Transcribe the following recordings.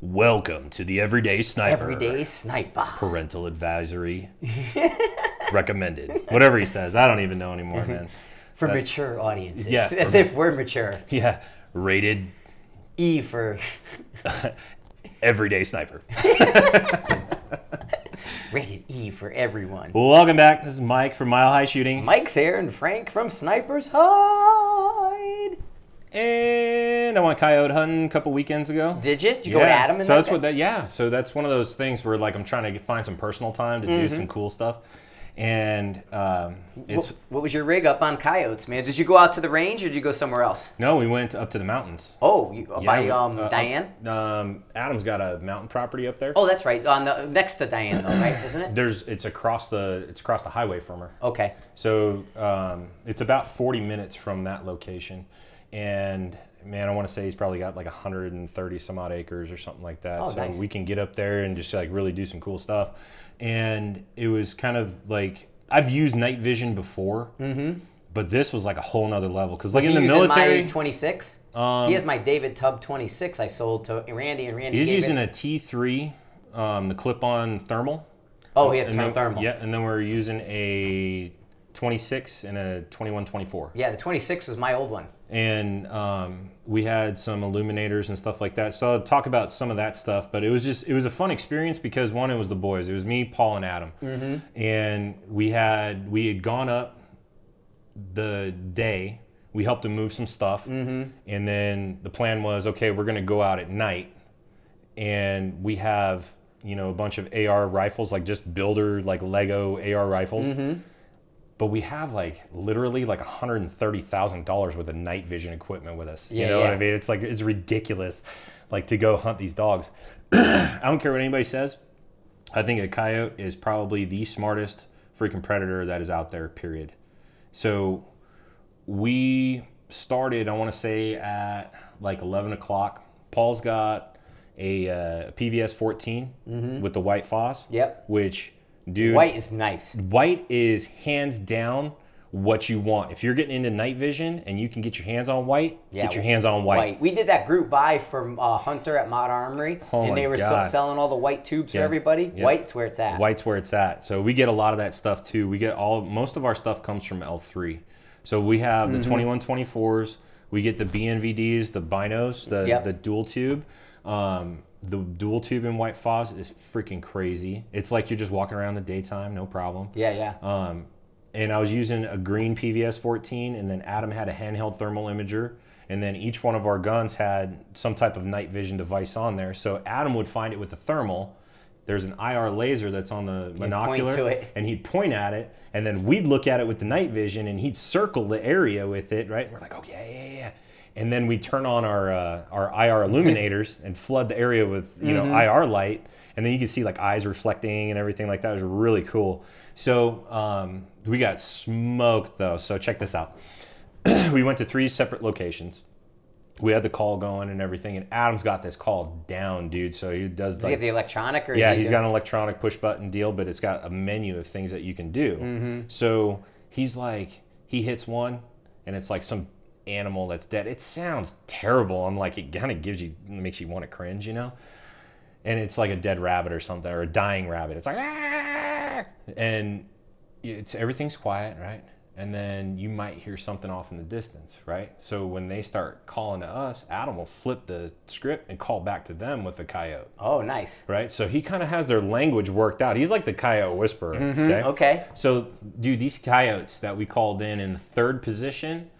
Welcome to the Everyday Sniper. Everyday Sniper. Parental advisory. Recommended. Whatever he says. I don't even know anymore, man. For mature audiences. Yeah. As if we're mature. Yeah. Rated E for Everyday Sniper. Rated E for everyone. Welcome back. This is Mike from Mile High Shooting. Mike's here and Frank from Sniper's Hide. And I went coyote hunting a couple weekends ago. Did you? Did you go to Adam? And so that's what that. Yeah. So that's one of those things where like I'm trying to find some personal time to do some cool stuff. And it's what was your rig up on coyotes, man? Did you go out to the range or did you go somewhere else? No, we went up to the mountains. Oh, Diane? Adam's got a mountain property up there. Oh, that's right, on the next to Diane, though, right? Isn't it? It's across the highway from her. Okay. So it's about 40 minutes from that location, and man, I want to say he's probably got like 130 some odd acres or something like that. Oh, so nice. We can get up there and just like really do some cool stuff. And it was kind of like, I've used night vision before, but this was like a whole nother level. Because like in the military, my 26? He has my David Tubb 26 I sold to Randy, and Randy he's using a T3, the clip-on thermal. Oh, he had thermal. Yeah, and then we're using a 26 and a 21-24. Yeah, the 26 was my old one. And we had some illuminators and stuff like that. So I'll talk about some of that stuff, but it was a fun experience because one, it was the boys. It was me, Paul, and Adam. And we had gone up the day. We helped them move some stuff. And then the plan was, okay, we're going to go out at night. And we have, a bunch of AR rifles, like just builder, like Lego AR rifles. But we have like literally like $130,000 worth of night vision equipment with us. What I mean? It's like, it's ridiculous like to go hunt these dogs. I don't care what anybody says. I think a coyote is probably the smartest freaking predator that is out there, period. So we started, I want to say at like 11 o'clock. Paul's got a PVS-14 with the white FOSS, which... Dude, white is nice. White is hands down what you want. If you're getting into night vision and you can get your hands on white, get your hands on white. We did that group buy from Hunter at Mod Armory, and they were selling all the white tubes for everybody. Yeah. White's where it's at. White's where it's at. So we get a lot of that stuff too. Most of our stuff comes from L3. So we have the 21-24s. We get the Bnvds, the binos, the dual tube. The dual tube in white FOSS is freaking crazy. It's like you're just walking around in the daytime, no problem. And I was using a green PVS-14, and then Adam had a handheld thermal imager, and then each one of our guns had some type of night vision device on there. So Adam would find it with the thermal. There's an IR laser that's on the monocular, and he'd point at it, and then we'd look at it with the night vision, and he'd circle the area with it, right? And we're like, oh, yeah. And then we turn on our IR illuminators and flood the area with IR light, and then you can see like eyes reflecting and everything like that. It was really cool. So we got smoked though. So check this out. We went to three separate locations. We had the call going and everything, and Adam's got this call down, dude. So he does. Does he have the electronic? Or he's got an electronic push button deal, but it's got a menu of things that you can do. So he's like, he hits one, and it's like some animal that's dead. It sounds terrible. I'm like, it kind of makes you want to cringe, and it's like a dead rabbit or something, or a dying rabbit. It's like, aah! And it's everything's quiet, right? And then you might hear something off in the distance, right? So when they start calling to us, Adam will flip the script and call back to them with the coyote. Oh, nice. Right? So he kind of has their language worked out. He's like the coyote whisperer. Okay. So, dude, these coyotes that we called in the third position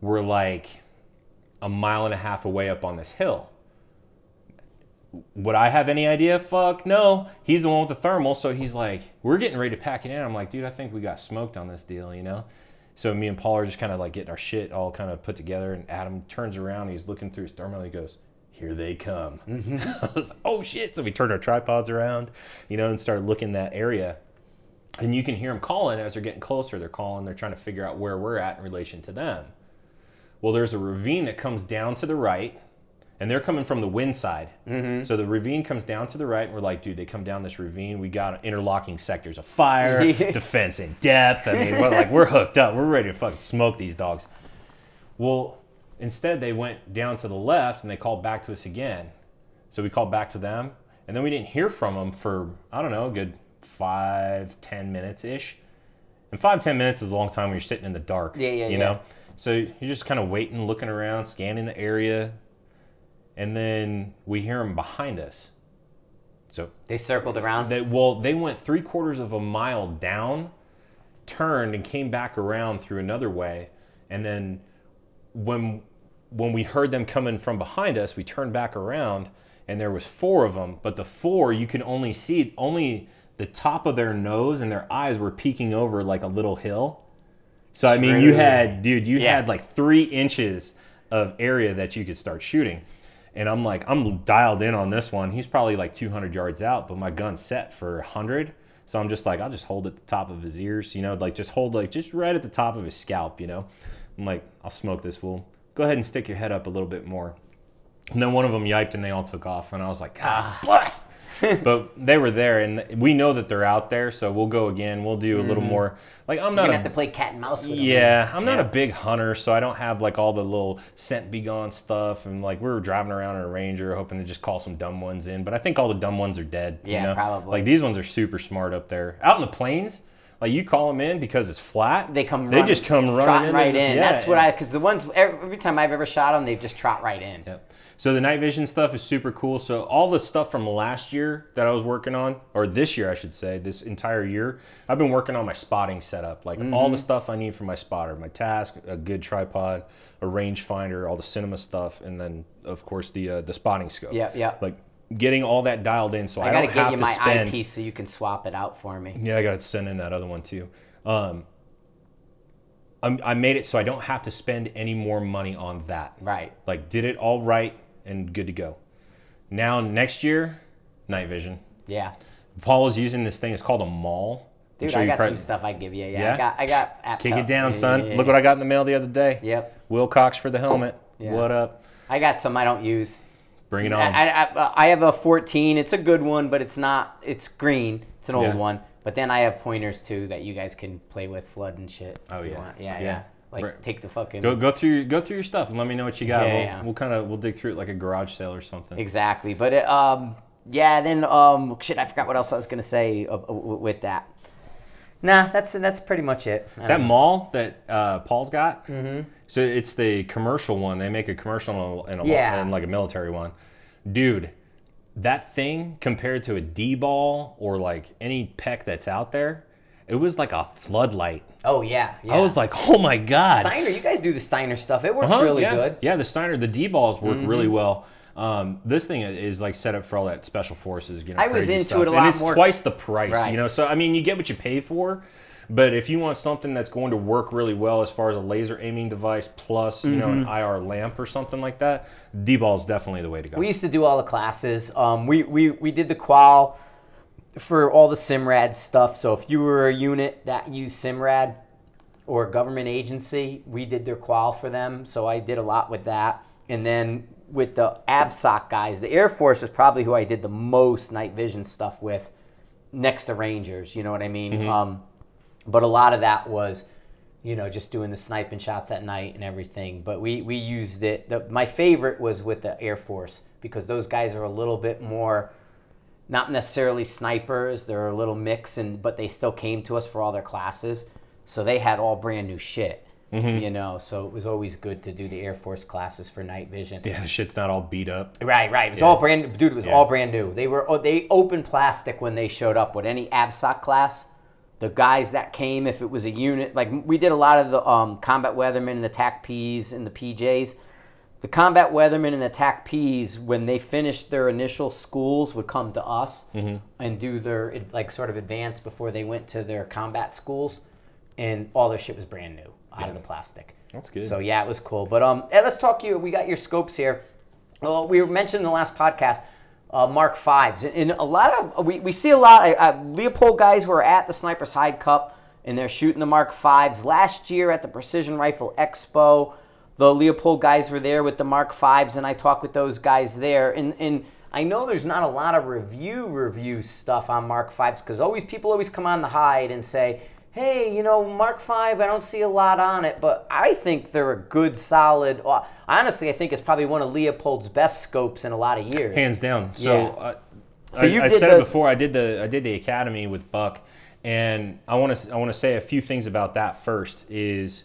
were like a mile and a half away up on this hill. Would I have any idea? Fuck no. He's the one with the thermal, so he's like, we're getting ready to pack it in. I'm like, dude, I think we got smoked on this deal, So me and Paul are just kind of like getting our shit all kind of put together, and Adam turns around, he's looking through his thermal, and he goes, here they come. I was like, oh shit. So we turned our tripods around, and started looking that area. And you can hear them calling as they're getting closer. They're calling, they're trying to figure out where we're at in relation to them. Well, there's a ravine that comes down to the right, and they're coming from the wind side. So the ravine comes down to the right, and we're like, dude, they come down this ravine. We got interlocking sectors of fire, defense in depth. I mean, we're hooked up. We're ready to fucking smoke these dogs. Well, instead, they went down to the left, and they called back to us again. So we called back to them, and then we didn't hear from them for, I don't know, a good 5-10 minutes-ish. And 5-10 minutes is a long time when you're sitting in the dark, you know? So you're just kind of waiting, looking around, scanning the area, and then we hear them behind us. So they circled around? They went 3/4 of a mile down, turned, and came back around through another way. And then when we heard them coming from behind us, we turned back around, and there was 4 of them. But the 4, you could only see, only the top of their nose and their eyes were peeking over like a little hill. So, I mean, you had like 3 inches of area that you could start shooting. And I'm like, I'm dialed in on this one. He's probably like 200 yards out, but my gun's set for 100. So I'm just like, I'll just hold at the top of his ears, you know, like just hold like just right at the top of his scalp, you know. I'm like, I'll smoke this fool. Go ahead and stick your head up a little bit more. And then one of them yiped and they all took off. And I was like, God bless. But they were there, and we know that they're out there, so we'll go again. We'll do a little more. Like I'm not gonna have to play cat and mouse with them. Yeah, I'm not a big hunter, so I don't have like all the little scent be gone stuff. And like we were driving around in a Ranger, hoping to just call some dumb ones in. But I think all the dumb ones are dead. Yeah, you know? Probably. Like these ones are super smart up there, out in the plains. Like you call them in because it's flat. They just come running right in. Because the ones every time I've ever shot them, they just trot right in. Yep. So the night vision stuff is super cool. So all the stuff from last year that I was working on, or this year I should say, this entire year, I've been working on my spotting setup. Like all the stuff I need for my spotter, my task, a good tripod, a rangefinder, all the cinema stuff, and then of course the spotting scope. Yeah. Like getting all that dialed in, so I don't have to spend. I gotta get you my eyepiece so you can swap it out for me. Yeah, I gotta send in that other one too. I made it so I don't have to spend any more money on that. Right. Like did it all right. And good to go. Now next year, night vision. Yeah. Paul is using this thing. It's called a mall. Dude, sure I got some stuff I give you. Yeah. I got kick it down, son. Yeah. Look what I got in the mail the other day. Yep. Will Cox for the helmet. Yeah. What up? I got some I don't use. Bring it on. I have a 14. It's a good one, but it's not. It's green. It's an old one. But then I have pointers too that you guys can play with, flood and shit. Oh yeah. You want. Yeah. Like take the fucking go through your stuff and let me know what you got. We'll dig through it like a garage sale or something. Exactly, but it, I forgot what else I was gonna say with that. Nah, that's pretty much it. That mall that Paul's got. Mm-hmm. So it's the commercial one. They make a commercial and like a military one, dude. That thing compared to a D-ball or like any PEC that's out there. It was like a floodlight. Oh, yeah. I was like, oh, my God. Steiner, you guys do the Steiner stuff. It works really good. Yeah, the Steiner, the D-balls work really well. This thing is like set up for all that special forces. You know, I was into stuff. It a lot more. And it's more twice the price, right. You know. So, I mean, you get what you pay for. But if you want something that's going to work really well as far as a laser aiming device plus, you know, an IR lamp or something like that, D-ball is definitely the way to go. We used to do all the classes. We did the qual for all the Simrad stuff. So if you were a unit that used Simrad or a government agency, we did their qual for them. So I did a lot with that. And then with the ABSOC guys, the Air Force is probably who I did the most night vision stuff with next to Rangers, you know what I mean? Mm-hmm. But a lot of that was, you know, just doing the sniping shots at night and everything. But we used it. My favorite was with the Air Force because those guys are a little bit more... not necessarily snipers, they're a little mix, but they still came to us for all their classes. So they had all brand new shit, you know, so it was always good to do the Air Force classes for night vision. Yeah, the shit's not all beat up. Right. It was all brand new. Dude, it was all brand new. They opened plastic when they showed up with any ABSOC class. The guys that came, if it was a unit, like we did a lot of the combat weathermen and the TACPs and the PJs. The combat weathermen and the TACPs, when they finished their initial schools, would come to us and do their like sort of advance before they went to their combat schools, and all their shit was brand new out of the plastic. That's good. So yeah, it was cool. But let's talk to you. We got your scopes here. Well, we mentioned in the last podcast Mark V's, and a lot of we see a lot. Leupold guys were at the Sniper's Hide Cup, and they're shooting the Mark V's. Last year at the Precision Rifle Expo. The Leupold guys were there with the Mark V's, and I talked with those guys there. And I know there's not a lot of review stuff on Mark V's because people always come on the hide and say, hey, you know, Mark V, I don't see a lot on it, but I think they're a good, solid, honestly, I think it's probably one of Leopold's best scopes in a lot of years. Hands down. So, yeah. I did the Academy with Buck, and I want to say a few things about that. First is,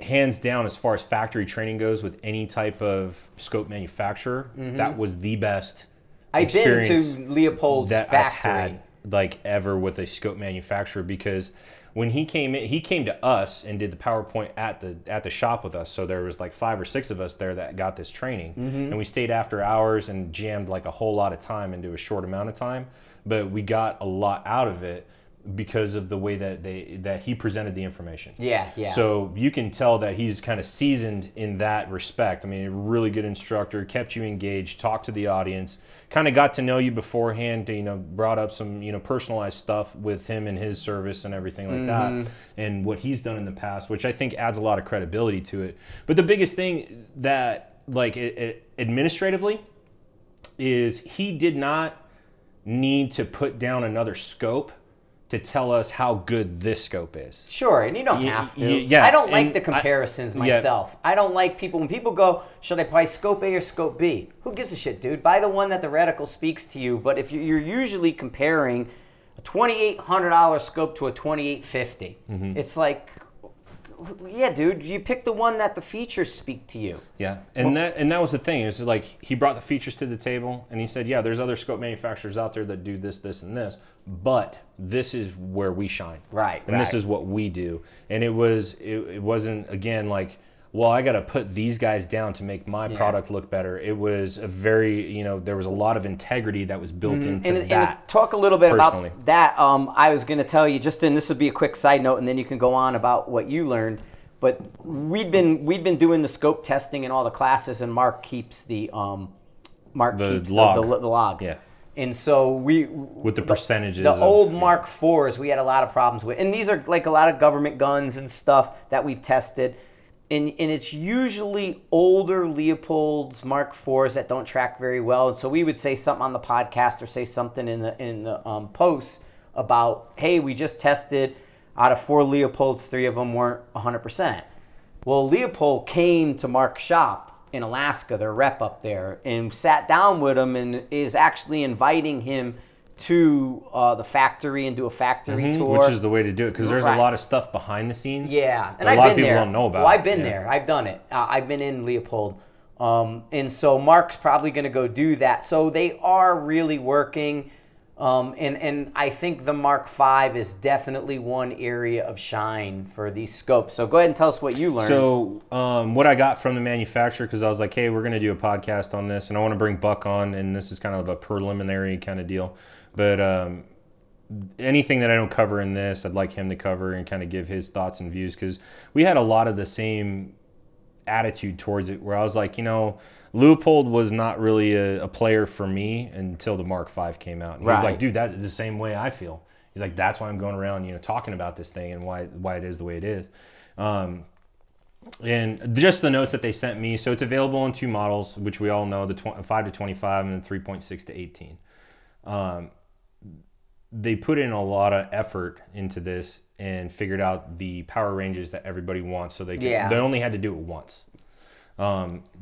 hands down, as far as factory training goes with any type of scope manufacturer, mm-hmm. that was the best experience I've been to Leopold's that factory. I've had, like, ever with a scope manufacturer, because when he came in, he came to us and did the PowerPoint at the shop with us. So there was like 5 or 6 of us there that got this training, mm-hmm. and we stayed after hours and jammed like a whole lot of time into a short amount of time, but we got a lot out of it because of the way that he presented the information. Yeah. So you can tell that he's kind of seasoned in that respect. I mean, a really good instructor, kept you engaged, talked to the audience, kind of got to know you beforehand, you know, brought up some, you know, personalized stuff with him and his service and everything like mm-hmm. that, and what he's done in the past, which I think adds a lot of credibility to it. But the biggest thing that, like, it administratively, is he did not need to put down another scope to tell us how good this scope is. Sure, and you don't have to. Yeah, I don't like the comparisons myself. Yeah. I don't like people, when people go, should I buy scope A or scope B? Who gives a shit, dude? Buy the one that the reticle speaks to you, but if you're usually comparing a $2,800 scope to a $2,850, mm-hmm. it's like, yeah, dude, you pick the one that the features speak to you. Yeah, and that was the thing. It was like, he brought the features to the table, and he said, yeah, there's other scope manufacturers out there that do this, this, and this, but this is where we shine. Right. And this is what we do. And it wasn't, again, like, well, I got to put these guys down to make my product look better. It was a very, you know, there was a lot of integrity that was built into that. And talk a little bit about that. I was going to tell you, this would be a quick side note, and then you can go on about what you learned. But we'd been doing the scope testing in all the classes, and Mark keeps the log. Yeah. And so with the percentages. The old Mark IVs we had a lot of problems with. And these are like a lot of government guns and stuff that we've tested. And it's usually older Leopold's Mark IVs that don't track very well. And so we would say something on the podcast or say something in the posts about, hey, we just tested out of 4 Leopolds, 3 of them weren't 100%. Well, Leopold came to Mark's shop in Alaska, their rep up there, and sat down with him and is actually inviting him to the factory and do a factory tour. Which is the way to do it, because there's a lot of stuff behind the scenes. Yeah, and I've been there. I've done it. I've been in Leopold. And so Mark's probably going to go do that. So they are really working. And I think the Mark V is definitely one area of shine for these scopes. So go ahead and tell us what you learned. So what I got from the manufacturer, because I was like, hey, we're going to do a podcast on this, and I want to bring Buck on, and this is kind of a preliminary kind of deal. But anything that I don't cover in this, I'd like him to cover and kind of give his thoughts and views, because we had a lot of the same attitude towards it, where I was like, you know, Leopold was not really a player for me until the Mark V came out. And right. He's like, dude, that's the same way I feel. He's like, that's why I'm going around, you know, talking about this thing and why it is the way it is. And just the notes that they sent me. So it's available in 2 models, which we all know, the 5 to 25 and the 3.6 to 18. They put in a lot of effort into this and figured out the power ranges that everybody wants. So they only had to do it once.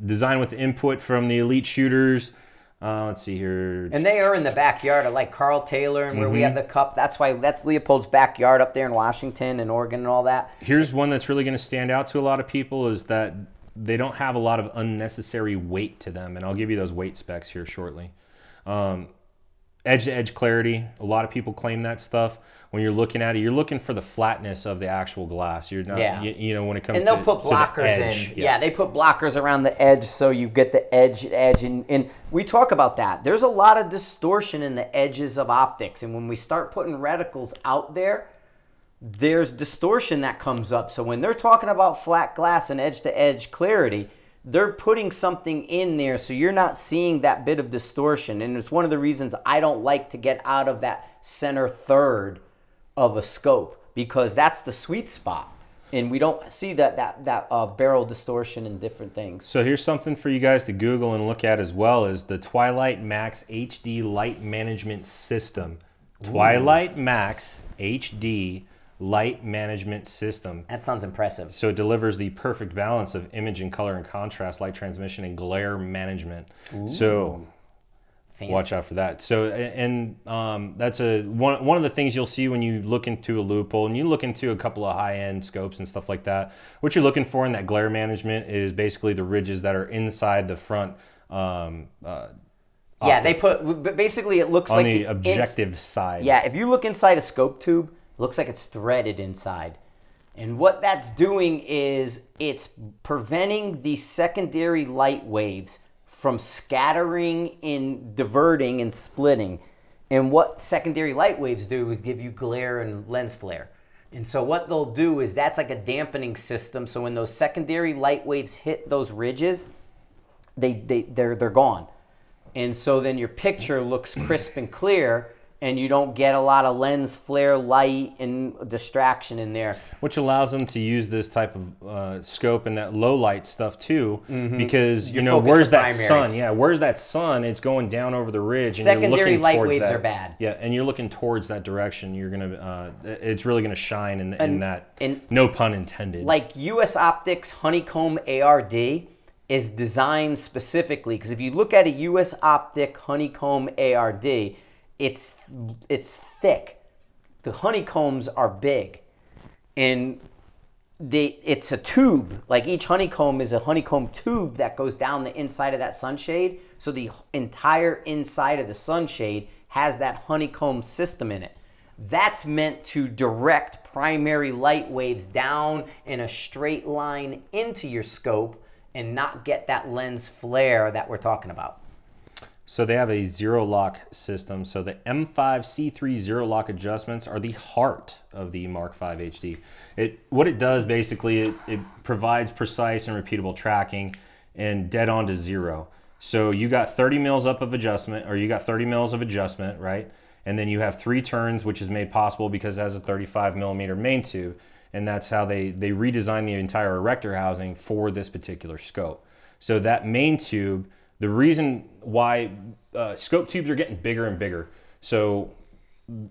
Design with the input from the elite shooters. Let's see here. And they are in the backyard of like Carl Taylor and where mm-hmm. we have the cup. That's why that's Leopold's backyard up there in Washington and Oregon and all that. Here's one that's really going to stand out to a lot of people, is that they don't have a lot of unnecessary weight to them. And I'll give you those weight specs here shortly. Edge-to-edge clarity. A lot of people claim that stuff. When you're looking at it, you're looking for the flatness of the actual glass. You're not, you know, when it comes to the edge. And they'll put blockers in. Yeah, they put blockers arown the edge so you get the edge. And we talk about that. There's a lot of distortion in the edges of optics. And when we start putting reticles out there, there's distortion that comes up. So when they're talking about flat glass and edge-to-edge clarity, they're putting something in there so you're not seeing that bit of distortion. And it's one of the reasons I don't like to get out of that center third of a scope, because that's the sweet spot. And we don't see that barrel distortion and different things. So here's something for you guys to Google and look at as well, is the Twilight Max HD Light Management System. Twilight Max HD light management system. That sounds impressive. So it delivers the perfect balance of image and color and contrast, light transmission, and glare management. Ooh. So fancy. Watch out for that. So, and that's one of the things you'll see when you look into a loophole and you look into a couple of high-end scopes and stuff like that. What you're looking for in that glare management is basically the ridges that are inside the front. Yeah, they put, basically it looks on like the objective side. Yeah, if you look inside a scope tube, it looks like it's threaded inside. And what that's doing is it's preventing the secondary light waves from scattering and diverting and splitting. And what secondary light waves do is give you glare and lens flare. And so what they'll do is that's like a dampening system. So when those secondary light waves hit those ridges, they're gone. And so then your picture looks crisp and clear, and you don't get a lot of lens flare, light, and distraction in there. Which allows them to use this type of scope and that low light stuff too, mm-hmm. because you know where's that primaries. Sun? Yeah, where's that sun? It's going down over the ridge, and you're looking towards waves that. Are bad. Yeah, and you're looking towards that direction. You're gonna, it's really gonna shine in that. And no pun intended. Like US Optics Honeycomb ARD is designed specifically because if you look at a US Optic Honeycomb ARD. It's thick. The honeycombs are big, and it's a tube. Like each honeycomb is a honeycomb tube that goes down the inside of that sunshade. So the entire inside of the sunshade has that honeycomb system in it. That's meant to direct primary light waves down in a straight line into your scope and not get that lens flare that we're talking about. So they have a zero lock system. So the M5C3 zero lock adjustments are the heart of the Mark V HD. What it does basically, it provides precise and repeatable tracking and dead on to zero. So you got 30 mils up of adjustment, or you got 30 mils of adjustment, right? And then you have three turns, which is made possible because it has a 35 millimeter main tube. And that's how they redesigned the entire erector housing for this particular scope. So that main tube, the reason why scope tubes are getting bigger and bigger. So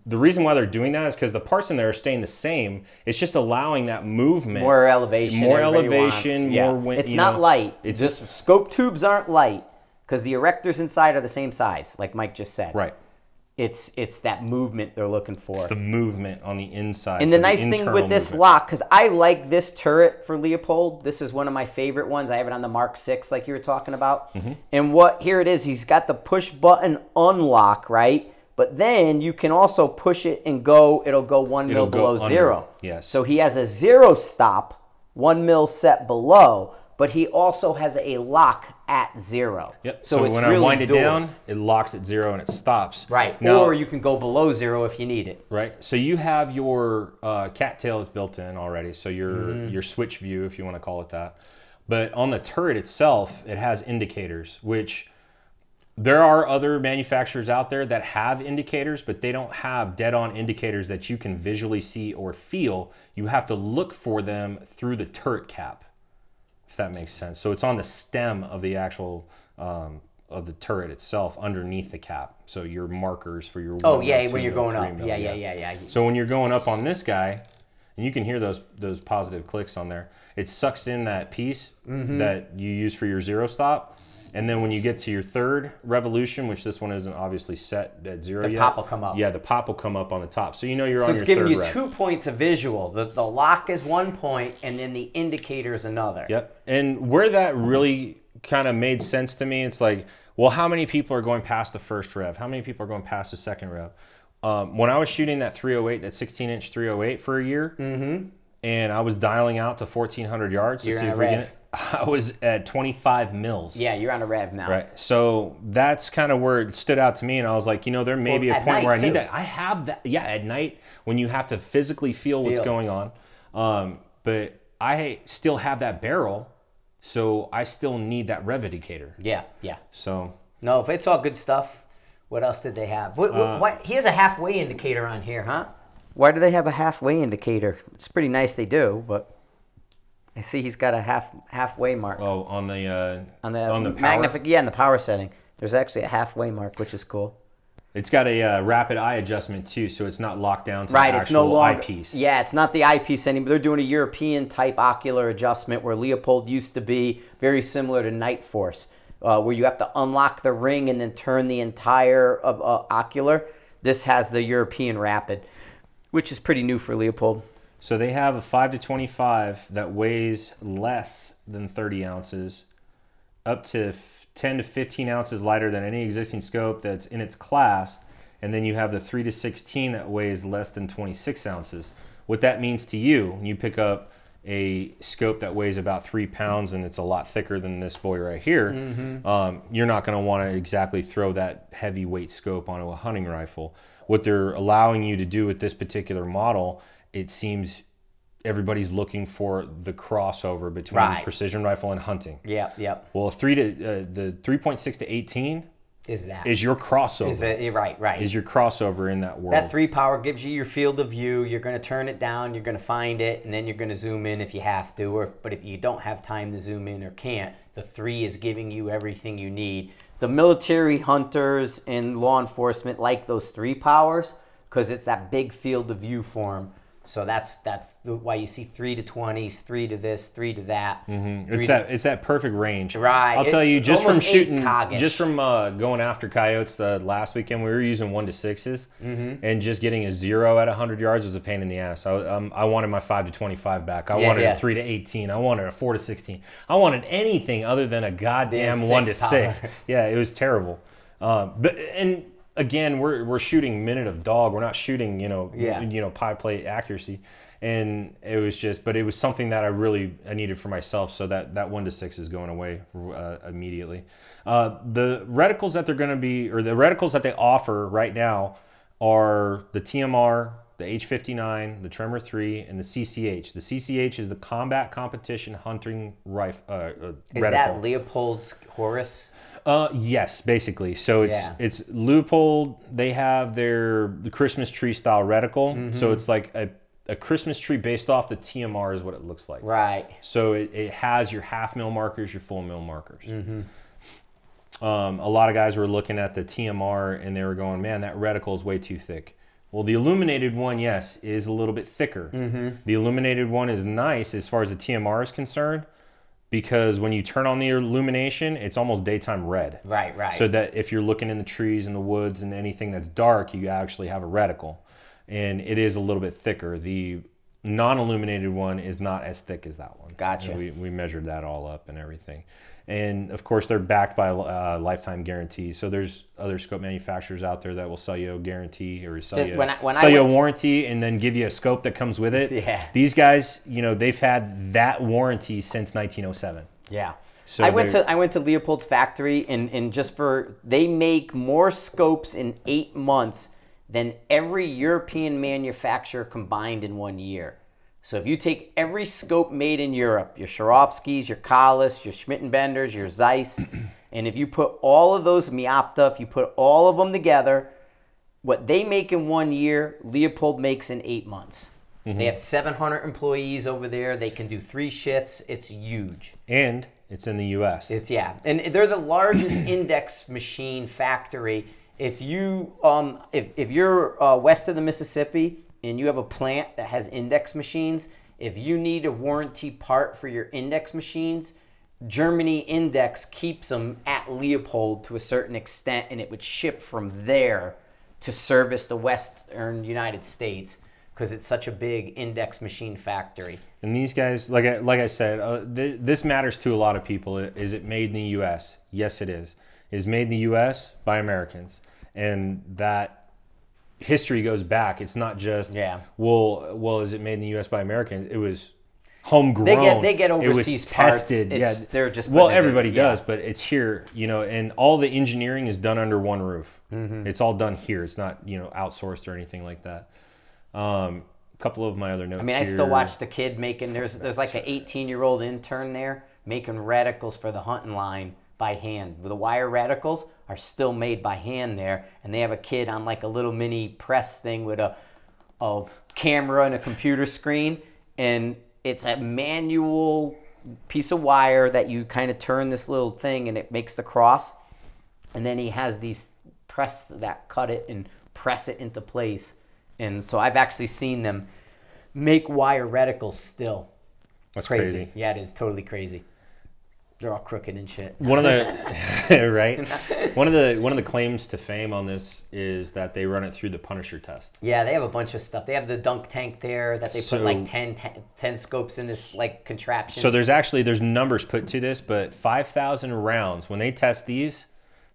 the reason why they're doing that is because the parts in there are staying the same. It's just allowing that movement. More elevation. More elevation, more wind. It's not light. It's just scope tubes aren't light because the erectors inside are the same size, like Mike just said. Right. It's that movement they're looking for. It's the movement on the inside. And the nice thing with this lock, because I like this turret for Leupold. This is one of my favorite ones. I have it on the Mark VI, like you were talking about. Mm-hmm. And here it is. He's got the push button unlock, right? But then you can also push it and go. It'll go 1 mil below zero. Yes. So he has a zero stop, 1 mil set below. But he also has a lock at zero. Yep. So it's when really I wind it down, it locks at zero and it stops. Right. Now, or you can go below zero if you need it. Right. So you have your cattail is built in already. So your switch view, if you want to call it that. But on the turret itself, it has indicators, which there are other manufacturers out there that have indicators, but they don't have dead-on indicators that you can visually see or feel. You have to look for them through the turret cap. If that makes sense. So it's on the stem of the actual of the turret itself, underneath the cap. So your markers for your when you're going up, yeah. So when you're going up on this guy, and you can hear those positive clicks on there. It sucks in that piece that you use for your zero stop, and then when you get to your third revolution, which this one isn't obviously set at zero yet, the pop will come up. Yeah, the pop will come up on the top, so you know you're on your third. So it's giving you 2 points of visual. The lock is 1 point, and then the indicator is another. Yep. And where that really kind of made sense to me, it's like, well, how many people are going past the first rev? How many people are going past the second rev? When I was shooting that 308, that 16-inch 308 for a year, and I was dialing out to 1,400 yards to see if we get it. I was at 25 mils. Yeah, you're on a rev now. Right. So that's kind of where it stood out to me, and I was like, there may be a point where I need that. I have that. Yeah, at night when you have to physically feel what's going on. But I still have that barrel, so I still need that rev indicator. Yeah. So. No, if it's all good stuff. What else did they have? What he has a halfway indicator on here, huh? Why do they have a halfway indicator? It's pretty nice they do, but I see he's got a halfway mark. Oh, on the power? Yeah, in the power setting. There's actually a halfway mark, which is cool. It's got a rapid eye adjustment too, so it's not locked down to the actual eyepiece. Yeah, it's not the eyepiece anymore. They're doing a European type ocular adjustment where Leupold used to be very similar to Nightforce, where you have to unlock the ring and then turn the entire ocular. This has the European rapid, which is pretty new for Leupold. So they have a 5-25 that weighs less than 30 ounces, up to 10 to 15 ounces lighter than any existing scope that's in its class, and then you have the 3 to 16 that weighs less than 26 ounces. What that means to you, when you pick up a scope that weighs about 3 pounds and it's a lot thicker than this boy right here, you're not going to want to exactly throw that heavyweight scope onto a hunting rifle. What they're allowing you to do with this particular model, it seems everybody's looking for the crossover between precision rifle and hunting. Yep. Well, the 3.6 to 18 is your crossover. Is your crossover in that world. That 3 power gives you your field of view. You're going to turn it down, you're going to find it, and then you're going to zoom in if you have to. But if you don't have time to zoom in or can't, the 3 is giving you everything you need. The military, hunters, and law enforcement like those 3 powers because it's that big field of view for them. So that's why you see 3 to 20s, 3 to this, 3 to that. Mm-hmm. It's that perfect range. Right. I'll tell you, just from shooting, just from going after coyotes the last weekend, we were using 1 to 6s, and just getting a 0 at 100 yards was a pain in the ass. I wanted my 5 to 25 back. I wanted a 3 to 18. I wanted a 4 to 16. I wanted anything other than a goddamn 1 to 6. Yeah, it was terrible. Again, we're shooting minute of dog. We're not shooting, pie plate accuracy, and it was something that I needed for myself. So that 1 to 6 is going away immediately. The reticles that the reticles that they offer right now are the TMR, the H59, the Tremor 3, and the CCH. The CCH is the Combat Competition Hunting Rifle Reticle. Is that Leupold's Horus? Yes, basically. So it's Leupold. They have the Christmas tree style reticle. So it's like a Christmas tree based off the TMR is what it looks like. Right. So it has your half mil markers, your full mil markers. A lot of guys were looking at the TMR and they were going, man, that reticle is way too thick. Well, the illuminated one, yes, is a little bit thicker. The illuminated one is nice as far as the TMR is concerned, because when you turn on the illumination, it's almost daytime red. Right. So that if you're looking in the trees and the woods and anything that's dark, you actually have a reticle. And it is a little bit thicker. The non-illuminated one is not as thick as that one. Gotcha. And we measured that all up and everything. And, of course, they're backed by lifetime guarantees. So there's other scope manufacturers out there that will sell you a guarantee or sell you a warranty and then give you a scope that comes with it. Yeah. These guys, they've had that warranty since 1907. Yeah. So I went to Leupold's factory, and just for they make more scopes in 8 months than every European manufacturer combined in 1 year. So if you take every scope made in Europe, your Swarovskis, your Collis, your Schmittenbenders, your Zeiss, and if you put all of those Miopta, if you put all of them together, what they make in 1 year, Leupold makes in 8 months. They have 700 employees over there. They can do 3 shifts. It's huge. And it's in the U.S. And they're the largest index machine factory. If you if you're west of the Mississippi, and you have a plant that has index machines, if you need a warranty part for your index machines, Germany Index keeps them at Leupold to a certain extent, and it would ship from there to service the western United States because it's such a big index machine factory. And these guys, like I said, this matters to a lot of people. Is it made in the U.S.? Yes, it is. It is made in the U.S. by Americans, and that history goes back. It's not just is it made in the U.S. by Americans? It was homegrown. They get overseas parts. Tested. They're just everybody does, but it's here, and all the engineering is done under one roof. It's all done here. It's not outsourced or anything like that. A couple of my other notes. I still watch the kid making. There's like an 18-year-old intern there making reticles for the hunting line by hand. The wire reticles are still made by hand there, and they have a kid on like a little mini press thing with a camera and a computer screen, and it's a manual piece of wire that you kind of turn this little thing and it makes the cross, and then he has these press that, cut it, and press it into place. And so I've actually seen them make wire reticles still. That's crazy. Yeah, it is totally crazy. They're all crooked and shit. One of the claims to fame on this is that they run it through the Punisher test. Yeah, they have a bunch of stuff. They have the dunk tank there that they put like 10 scopes in this like contraption. So there's numbers put to this, but 5,000 rounds when they test these,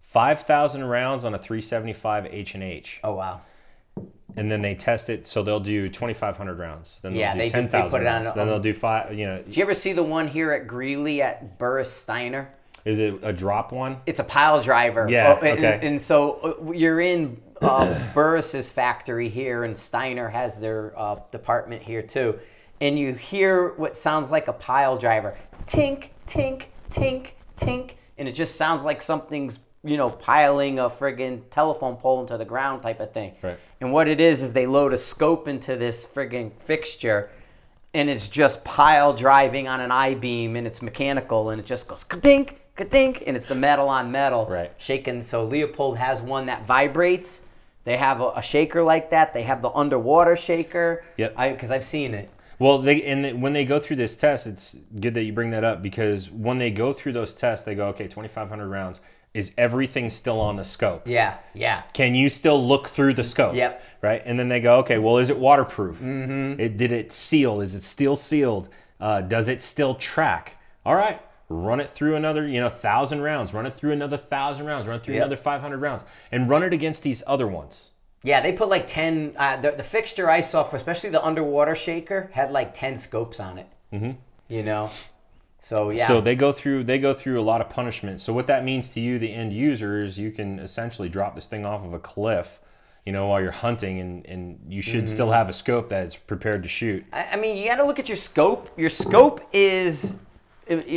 5,000 rounds on a 375 H&H. Oh wow. And then they test it, so they'll do 2,500 rounds. Then they'll do 10,000 rounds. Then they'll do five, you know. Did you ever see the one here at Greeley at Burris Steiner? Is it a drop one? It's a pile driver. Yeah, okay. And so you're in Burris's factory here, and Steiner has their department here too. And you hear what sounds like a pile driver. Tink, tink, tink, tink. And it just sounds like something's, you know, piling a friggin' telephone pole into the ground type of thing. Right. And what it is they load a scope into this friggin' fixture, and it's just pile driving on an I-beam, and it's mechanical, and it just goes ka-dink, ka-dink, and it's the metal on metal. Right. Shaking. So Leupold has one that vibrates. They have a shaker like that. They have the underwater shaker. Yep. Because I've seen it. Well, when they go through this test, it's good that you bring that up, because when they go through those tests, they go, okay, 2,500 rounds. Is everything still on the scope? Yeah, yeah. Can you still look through the scope? Yep. Right? And then they go, okay, well, is it waterproof? Mm-hmm. Did it seal? Is it still sealed? Does it still track? All right, run it through another 1,000 rounds. Run it through another 1,000 rounds. Run it through another 500 rounds. And run it against these other ones. Yeah, they put like 10. The fixture I saw, for especially the underwater shaker, had like 10 scopes on it. Mm-hmm. So yeah. So they go through a lot of punishment. So what that means to you, the end user, is you can essentially drop this thing off of a cliff, while you're hunting, and you should still have a scope that's prepared to shoot. I mean, you got to look at your scope. Your scope is,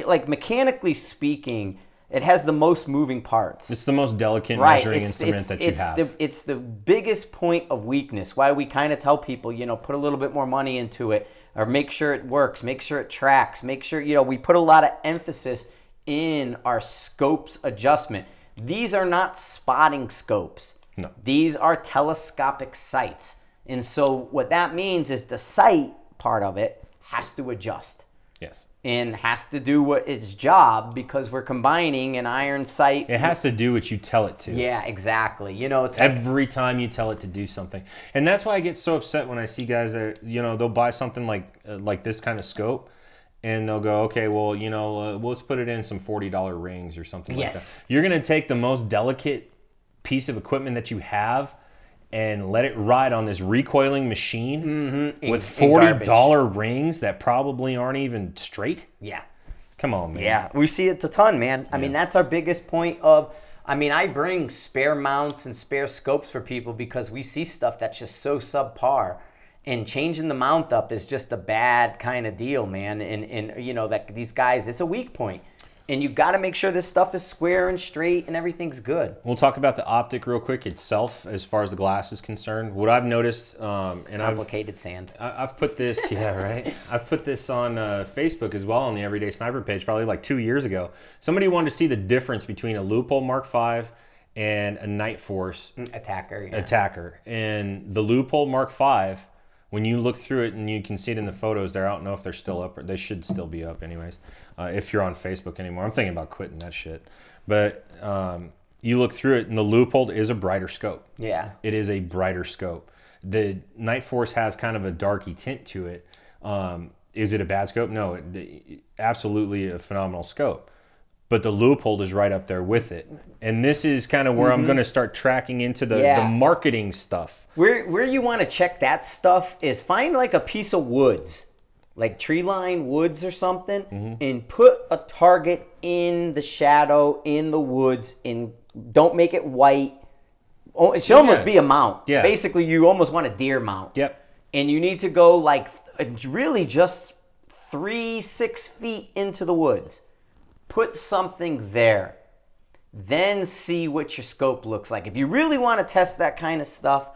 like, mechanically speaking, it has the most moving parts. It's the most delicate measuring instrument that you have. It's the biggest point of weakness. Why we kind of tell people, put a little bit more money into it. Or make sure it works, make sure it tracks, make sure, we put a lot of emphasis in our scopes adjustment. These are not spotting scopes. No. These are telescopic sights. And so what that means is the sight part of it has to adjust. Yes. And has to do what its job, because we're combining an iron sight. It has to do what you tell it to. Yeah, exactly. It's every time you tell it to do something. And that's why I get so upset when I see guys that, they'll buy something like this kind of scope, and they'll go, okay, well, let's put it in some $40 rings or something like that. You're going to take the most delicate piece of equipment that you have and let it ride on this recoiling machine with $40 rings that probably aren't even straight? Yeah. Come on, man. Yeah, we see it a ton, man. Yeah. I mean, that's our biggest point of... I bring spare mounts and spare scopes for people because we see stuff that's just so subpar. And changing the mount up is just a bad kind of deal, man. And that these guys, it's a weak point. And you got to make sure this stuff is square and straight and everything's good. We'll talk about the optic real quick itself as far as the glass is concerned. What I've noticed, and complicated sand. I've put this, I've put this on Facebook as well, on the Everyday Sniper page, probably like 2 years ago. Somebody wanted to see the difference between a Leupold Mark V and a Nightforce Attacker. Yeah. Attacker. And the Leupold Mark V, when you look through it and you can see it in the photos there, I don't know if they're still up, or they should still be up anyways. If you're on Facebook anymore, I'm thinking about quitting that shit. But you look through it, and the Leupold is a brighter scope. Yeah, it is a brighter scope. The Nightforce has kind of a darky tint to it. Is it a bad scope? No, absolutely a phenomenal scope. But the Leupold is right up there with it, and this is kind of where I'm going to start tracking into the marketing stuff. Where you want to check that stuff is find like a piece of woods. Like tree line woods or something, and put a target in the shadow in the woods, and don't make it white. Oh, it should almost be a mount. Yeah. Basically, you almost want a deer mount. Yep. And you need to go like really just 3-6 feet into the woods. Put something there. Then see what your scope looks like. If you really want to test that kind of stuff,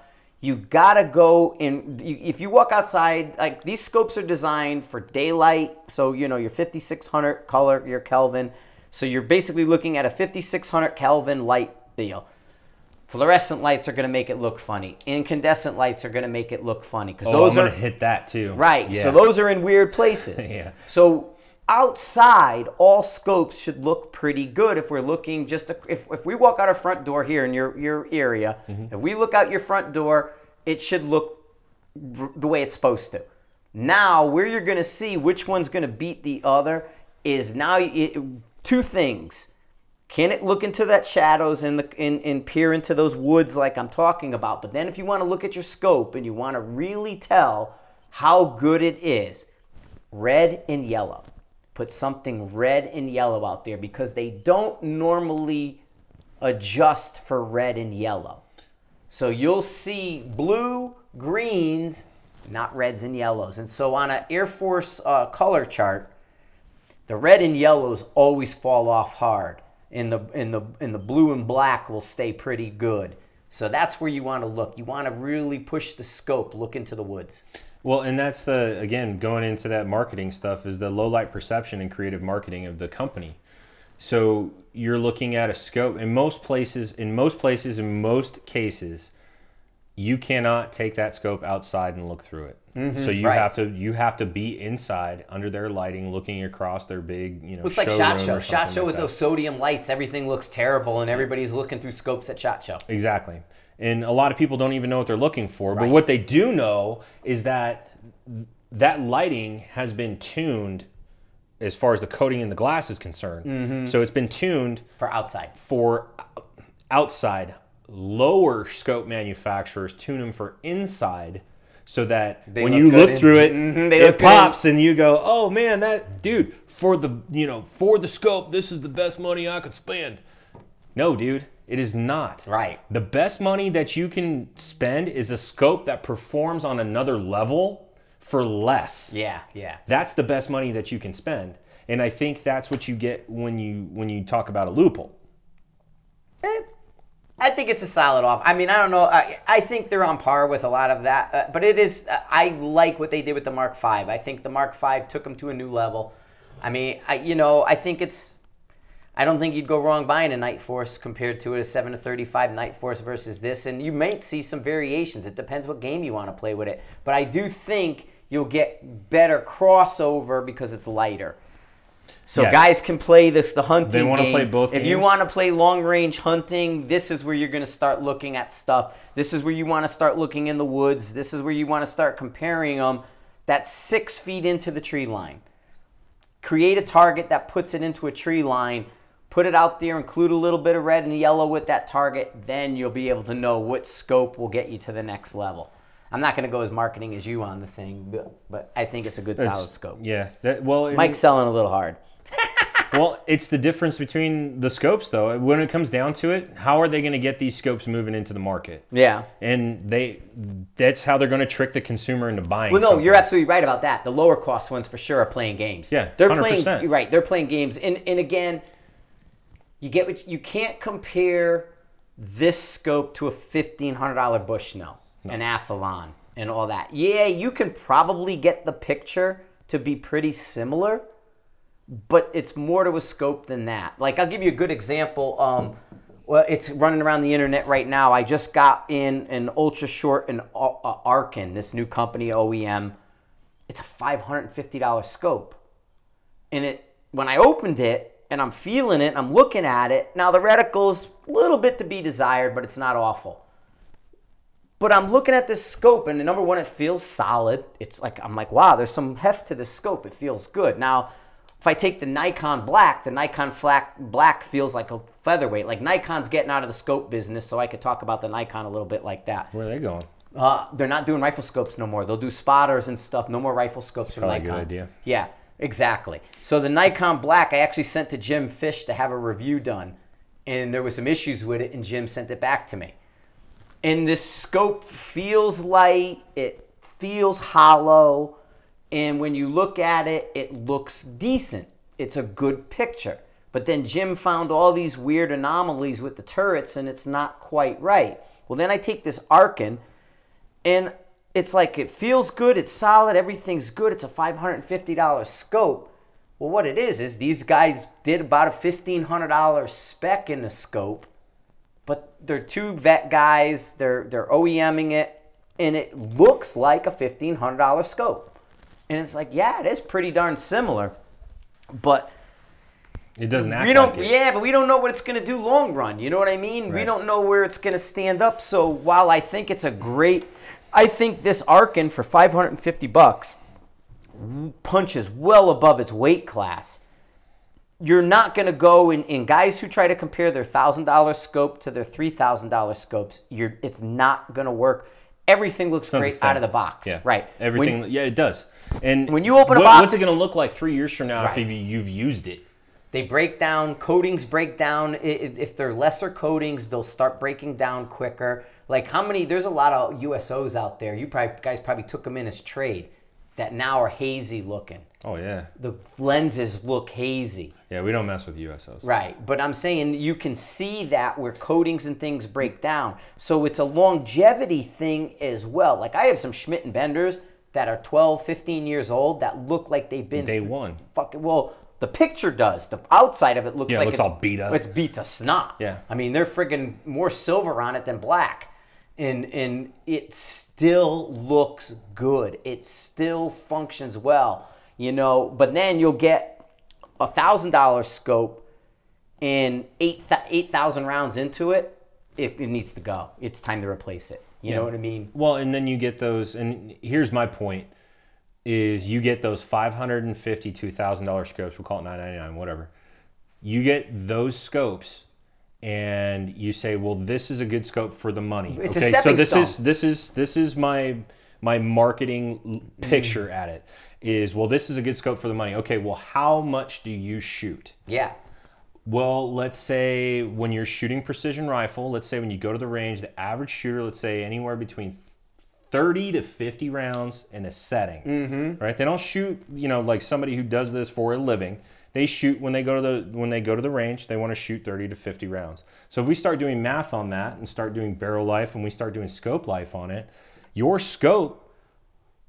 you gotta go in. If you walk outside, like these scopes are designed for daylight, so your 5600 color, your Kelvin. So you're basically looking at a 5600 Kelvin light deal. Fluorescent lights are going to make it look funny. Incandescent lights are going to make it look funny. Because those are going to hit that too. Right. Yeah. So those are in weird places. Yeah. So outside, all scopes should look pretty good if we're looking just... If we walk out our front door here in your area, mm-hmm. if we look out your front door, it should look the way it's supposed to. Now, where you're going to see which one's going to beat the other is now... two things. Can it look into that shadows and peer into those woods like I'm talking about? But then if you want to look at your scope and you want to really tell how good it is, red and yellow. Put something red and yellow out there because they don't normally adjust for red and yellow. So you'll see blue, greens, not reds and yellows. And so on an Air Force color chart, the red and yellows always fall off hard. In the blue and black will stay pretty good. So that's where you want to look. You want to really push the scope, look into the woods. Well, and that's the, again, going into that marketing stuff is the low light perception and creative marketing of the company. So you're looking at a scope. In most places, in most cases, you cannot take that scope outside and look through it. Mm-hmm, so you have to be inside under their lighting, looking across their big, It's like SHOT Show. SHOT Show with those sodium lights, everything looks terrible, and everybody's looking through scopes at SHOT Show. Exactly, and a lot of people don't even know what they're looking for. Right. But what they do know is that that lighting has been tuned, as far as the coating in the glass is concerned. Mm-hmm. So it's been tuned for outside. Lower scope manufacturers tune them for inside. So that when you look through it, it pops and you go, oh man, that dude, for the scope, this is the best money I could spend. No, dude, it is not. Right. The best money that you can spend is a scope that performs on another level for less. Yeah. That's the best money that you can spend. And I think that's what you get when you talk about a Leupold. I think it's a solid off. I mean, I don't know. I think they're on par with a lot of that. But it is... I like what they did with the Mark V. I think the Mark V took them to a new level. I mean, I think it's... I don't think you'd go wrong buying a Nightforce compared to a 7-35 Nightforce versus this. And you might see some variations. It depends what game you want to play with it. But I do think you'll get better crossover because it's lighter. So yes. Guys can play the hunting game. They want to play both games. If you want to play long-range hunting, this is where you're going to start looking at stuff. This is where you want to start looking in the woods. This is where you want to start comparing them. That's 6 feet into the tree line. Create a target that puts it into a tree line. Put it out there. Include a little bit of red and yellow with that target. Then you'll be able to know what scope will get you to the next level. I'm not going to go as marketing as you on the thing, but I think it's a good solid scope. Yeah. Mike's selling a little hard. Well, it's the difference between the scopes, though. When it comes down to it, how are they going to get these scopes moving into the market? Yeah. And that's how they're going to trick the consumer into buying. Well, no, something. You're absolutely right about that. The lower cost ones for sure are playing games. Yeah, they're 100%. They're playing games. And again, you can't compare this scope to a $1,500 Bushnell, an Athlon, and all that. Yeah, you can probably get the picture to be pretty similar. But it's more to a scope than that. Like, I'll give you a good example. It's running around the internet right now. I just got in an ultra short and Arkin, this new company OEM. It's a $550 scope. And when I opened it and I'm feeling it, I'm looking at it. Now the reticle's a little bit to be desired, but it's not awful. But I'm looking at this scope and number one, it feels solid. It's like, I'm like, wow, there's some heft to this scope. It feels good. Now, if I take the Nikon black, the Nikon black feels like a featherweight. Like Nikon's getting out of the scope business, so I could talk about the Nikon a little bit like that. Where are they going? They're not doing rifle scopes no more. They'll do spotters and stuff. No more rifle scopes from Nikon. That's probably a good idea. Yeah, exactly. So the Nikon black, I actually sent to Jim Fish to have a review done, and there was some issues with it, and Jim sent it back to me. And this scope feels light. It feels hollow. And when you look at it, it looks decent. It's a good picture. But then Jim found all these weird anomalies with the turrets, and it's not quite right. Well, then I take this Arkin, and it's like it feels good. It's solid. Everything's good. It's a $550 scope. Well, what it is these guys did about a $1,500 spec in the scope, but they're two vet guys. They're OEMing it, and it looks like a $1,500 scope. And it's like, yeah, it is pretty darn similar, but it doesn't act like it. Yeah, but we don't know what it's going to do long run. You know what I mean? Right. We don't know where it's going to stand up. So while I think it's a great, I think this Arkin for $550 punches well above its weight class. You're not going to go in guys who try to compare their $1,000 scope to their $3,000 scopes. It's not going to work. Everything looks great out of the box. Yeah. Right. Everything. Yeah, it does. And when you open a box, what's it going to look like 3 years from now after you've used it? They break down, coatings break down. If they're lesser coatings, they'll start breaking down quicker. Like how many, there's a lot of USOs out there. You guys probably took them in as trade that now are hazy looking. Oh, yeah. The lenses look hazy. Yeah, we don't mess with USOs. Right, but I'm saying you can see that where coatings and things break down. So it's a longevity thing as well. Like I have some Schmidt and Benders that are 12, 15 years old that look like they've been... Day one. Fucking, well... The picture does. The outside of it looks like it's all beat up. It's beat to snot. Yeah. I mean, they're friggin' more silver on it than black. And it still looks good. It still functions well, you know. But then you'll get a $1,000 scope and 8,000 rounds into it. It needs to go. It's time to replace it. You know what I mean? Well, and then you get those, and here's my point. Is you get those $552,000 scopes, we'll call it $999, whatever. You get those scopes, and you say, "Well, this is a good scope for the money." It's okay, a stepping stone. This is my marketing picture at it. Is well, this is a good scope for the money. Okay, well, how much do you shoot? Yeah. Well, let's say when you're shooting precision rifle, let's say when you go to the range, the average shooter, let's say anywhere between 30 to 50 rounds in a setting, right? They don't shoot, like somebody who does this for a living. They shoot when they go to the range. They want to shoot 30 to 50 rounds. So if we start doing math on that and start doing barrel life and we start doing scope life on it, your scope,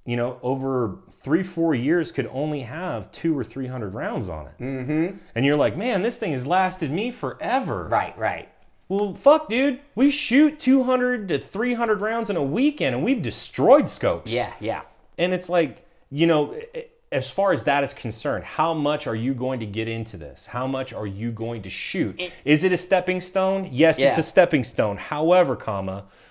over 3-4 years could only have 200 or 300 rounds on it. And you're like, man, this thing has lasted me forever. Right. Well, fuck, dude. We shoot 200 to 300 rounds in a weekend, and we've destroyed scopes. Yeah. And it's like, as far as that is concerned, how much are you going to get into this? How much are you going to shoot? Is it a stepping stone? Yes, It's a stepping stone. However,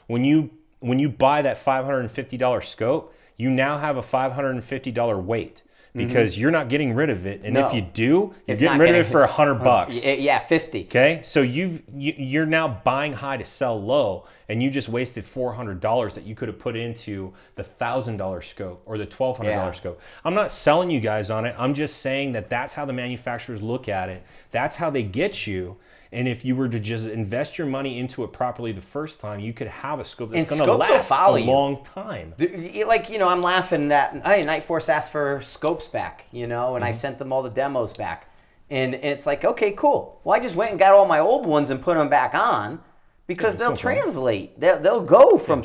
when you buy that $550 scope, you now have a $550 weight. Because you're not getting rid of it, and if you do, you're getting rid of it for $100. Yeah, 50. Okay, so you're now buying high to sell low, and you just wasted $400 that you could have put into the $1,000 scope or the $1,200 scope. I'm not selling you guys on it. I'm just saying that's how the manufacturers look at it. That's how they get you. And if you were to just invest your money into it properly the first time, you could have a scope that's going to last a long time. I'm laughing that, hey, Nightforce asked for scopes back, and I sent them all the demos back. And it's like, okay, cool. Well, I just went and got all my old ones and put them back on because they'll translate. They'll go from...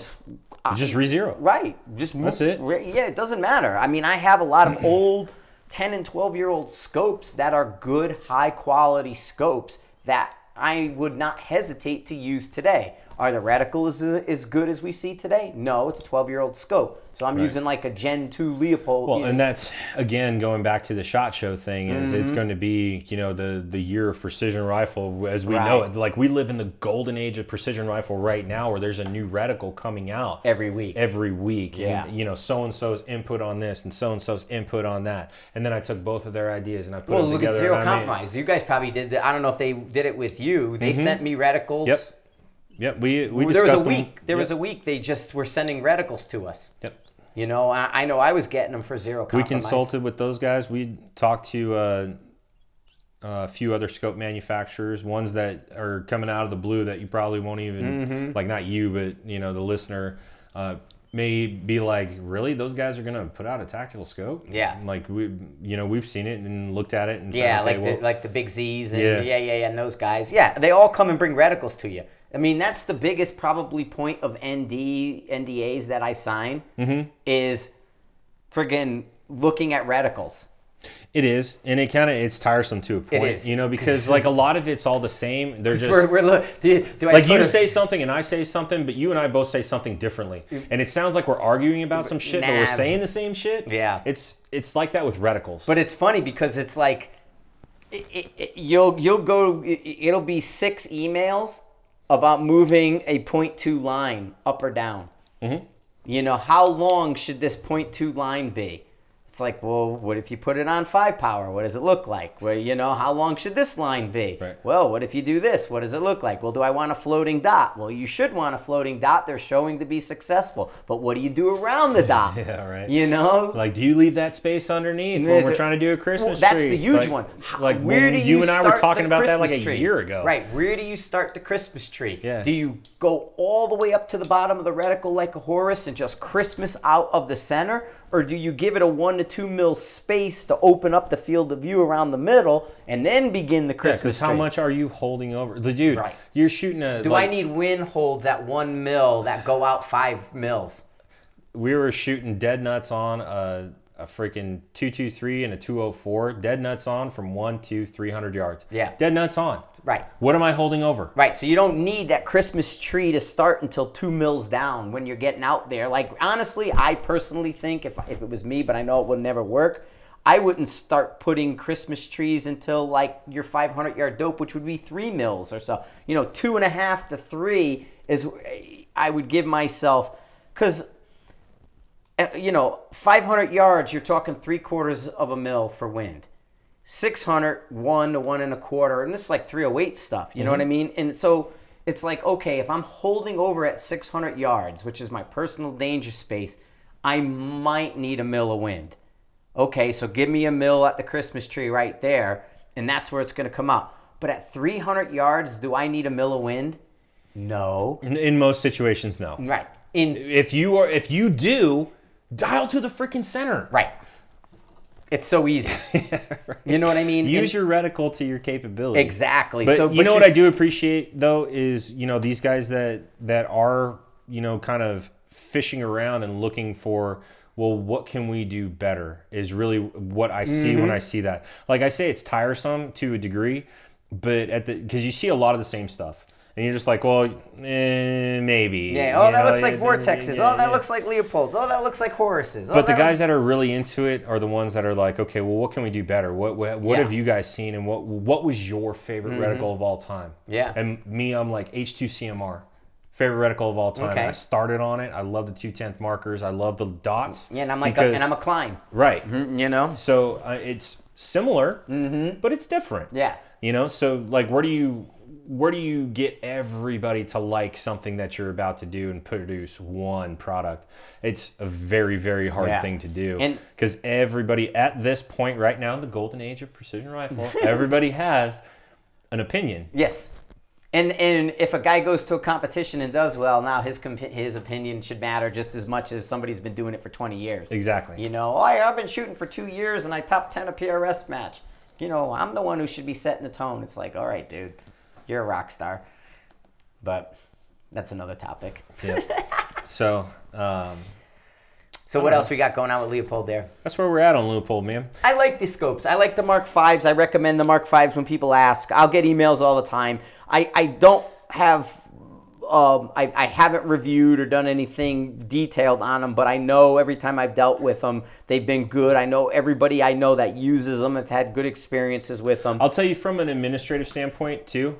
just re-zero. Right. Just move, that's it. Yeah, it doesn't matter. I mean, I have a lot of old 10 and 12-year-old scopes that are good, high-quality scopes that I would not hesitate to use today. Are the reticle as good as we see today? No, it's a 12-year-old scope. So I'm using like a Gen 2 Leupold. Well, and that's, again, going back to the SHOT Show thing, is it's going to be, the year of precision rifle as we know it. Like, we live in the golden age of precision rifle right now where there's a new reticle coming out. Every week. Yeah. And, so-and-so's input on this and so-and-so's input on that. And then I took both of their ideas and I put them together. Well, look at Zero Compromise. You guys probably did that. I don't know if they did it with you. They sent me reticles. Yep, we discussed them. There was a week they just were sending reticles to us. Yep. I know I was getting them for Zero Compromise. We consulted with those guys. We talked to a few other scope manufacturers, ones that are coming out of the blue that you probably won't even, like not you, but, the listener may be like, really? Those guys are going to put out a tactical scope? Yeah. Like, we've seen it and looked at it. And the Big Z's and and those guys. Yeah, they all come and bring reticles to you. I mean, that's the biggest probably point of NDAs that I sign is friggin' looking at reticles. It is, and it kind of, it's tiresome to a point, you know, because like a lot of it's all the same. They're just say something and I say something, but you and I both say something differently, and it sounds like we're arguing about some shit, but we're saying the same shit. Yeah, it's like that with reticles. But it's funny because it's like you'll go, it'll be 6 emails about moving a 0.2 line up or down. Mm-hmm. You know, how long should this 0.2 line be? It's like, well, what if you put it on 5 power? What does it look like? Well, you know, how long should this line be? Right. Well, what if you do this? What does it look like? Well, do I want a floating dot? Well, you should want a floating dot. They're showing to be successful. But what do you do around the dot? Yeah, right. You know? Like, do you leave that space underneath when we're trying to do a Christmas tree? That's the huge one. Like, where do you and I were talking about that like a year ago. Right. Where do you start the Christmas tree? Yeah. Do you go all the way up to the bottom of the reticle like a Horus and just Christmas out of the center? Or do you give it a 1 to 2 mil space to open up the field of view around the middle and then begin the Christmas tree? How much are you holding over? Dude, right. You're shooting a... Do I need wind holds at 1 mil that go out 5 mils? We were shooting dead nuts on a freaking 223 and a 204. Dead nuts on from 1 to 300 yards. Yeah. Dead nuts on. Right. What am I holding over? Right. So you don't need that Christmas tree to start until 2 mils down when you're getting out there. Like, honestly, I personally think if it was me, but I know it will never work, I wouldn't start putting Christmas trees until like your 500-yard dope, which would be 3 mils or so. You know, 2.5 to 3 is I would give myself, because, you know, 500 yards, you're talking 3/4 of a mil for wind. 600, 1 to 1.25, and this is like 308 stuff, you know what I mean? And so it's like, okay, if I'm holding over at 600 yards, which is my personal danger space, I might need a mil of wind. Okay, so give me a mil at the Christmas tree right there, and that's where it's going to come out. But at 300 yards, do I need a mil of wind? No. In most situations, no. Right. If you do, dial to the freaking center. Right. It's so easy. Yeah, right. You know what I mean? Use your reticle to your capability. Exactly. But, so, you know what I do appreciate, though, is, you know, these guys that are, you know, kind of fishing around and looking for, well, what can we do better is really what I see when I see that. Like I say, it's tiresome to a degree, but because you see a lot of the same stuff. And you're just like, well, maybe. Yeah, oh, that looks like vortexes. Yeah, oh, that looks like Leupolds. Oh, that looks like Horuses. But the guys that are really into it are the ones that are like, okay, well, what can we do better? What have you guys seen? And what was your favorite reticle of all time? Yeah. And me, I'm like H2CMR, favorite reticle of all time. Okay. I started on it. I love the 2/10 markers. I love the dots. Yeah, and I'm like, and I'm a climb. Right. Mm-hmm, you know? So it's similar, but it's different. Yeah. You know, so like, where do you get everybody to like something that you're about to do and produce one product? It's a very, very hard thing to do, because everybody at this point right now, the golden age of precision rifle, everybody has an opinion. Yes. And if a guy goes to a competition and does well, now his opinion should matter just as much as somebody's been doing it for 20 years. Exactly. You know, I've been shooting for 2 years and I top 10 a PRS match. You know, I'm the one who should be setting the tone. It's like, all right, dude. You're a rock star, but that's another topic. Yeah. So what else we got going on with Leupold there? That's where we're at on Leupold, man. I like the scopes. I like the Mark Vs. I recommend the Mark Vs when people ask. I'll get emails all the time. I don't have, I haven't reviewed or done anything detailed on them, but I know every time I've dealt with them, they've been good. I know everybody I know that uses them have had good experiences with them. I'll tell you from an administrative standpoint too,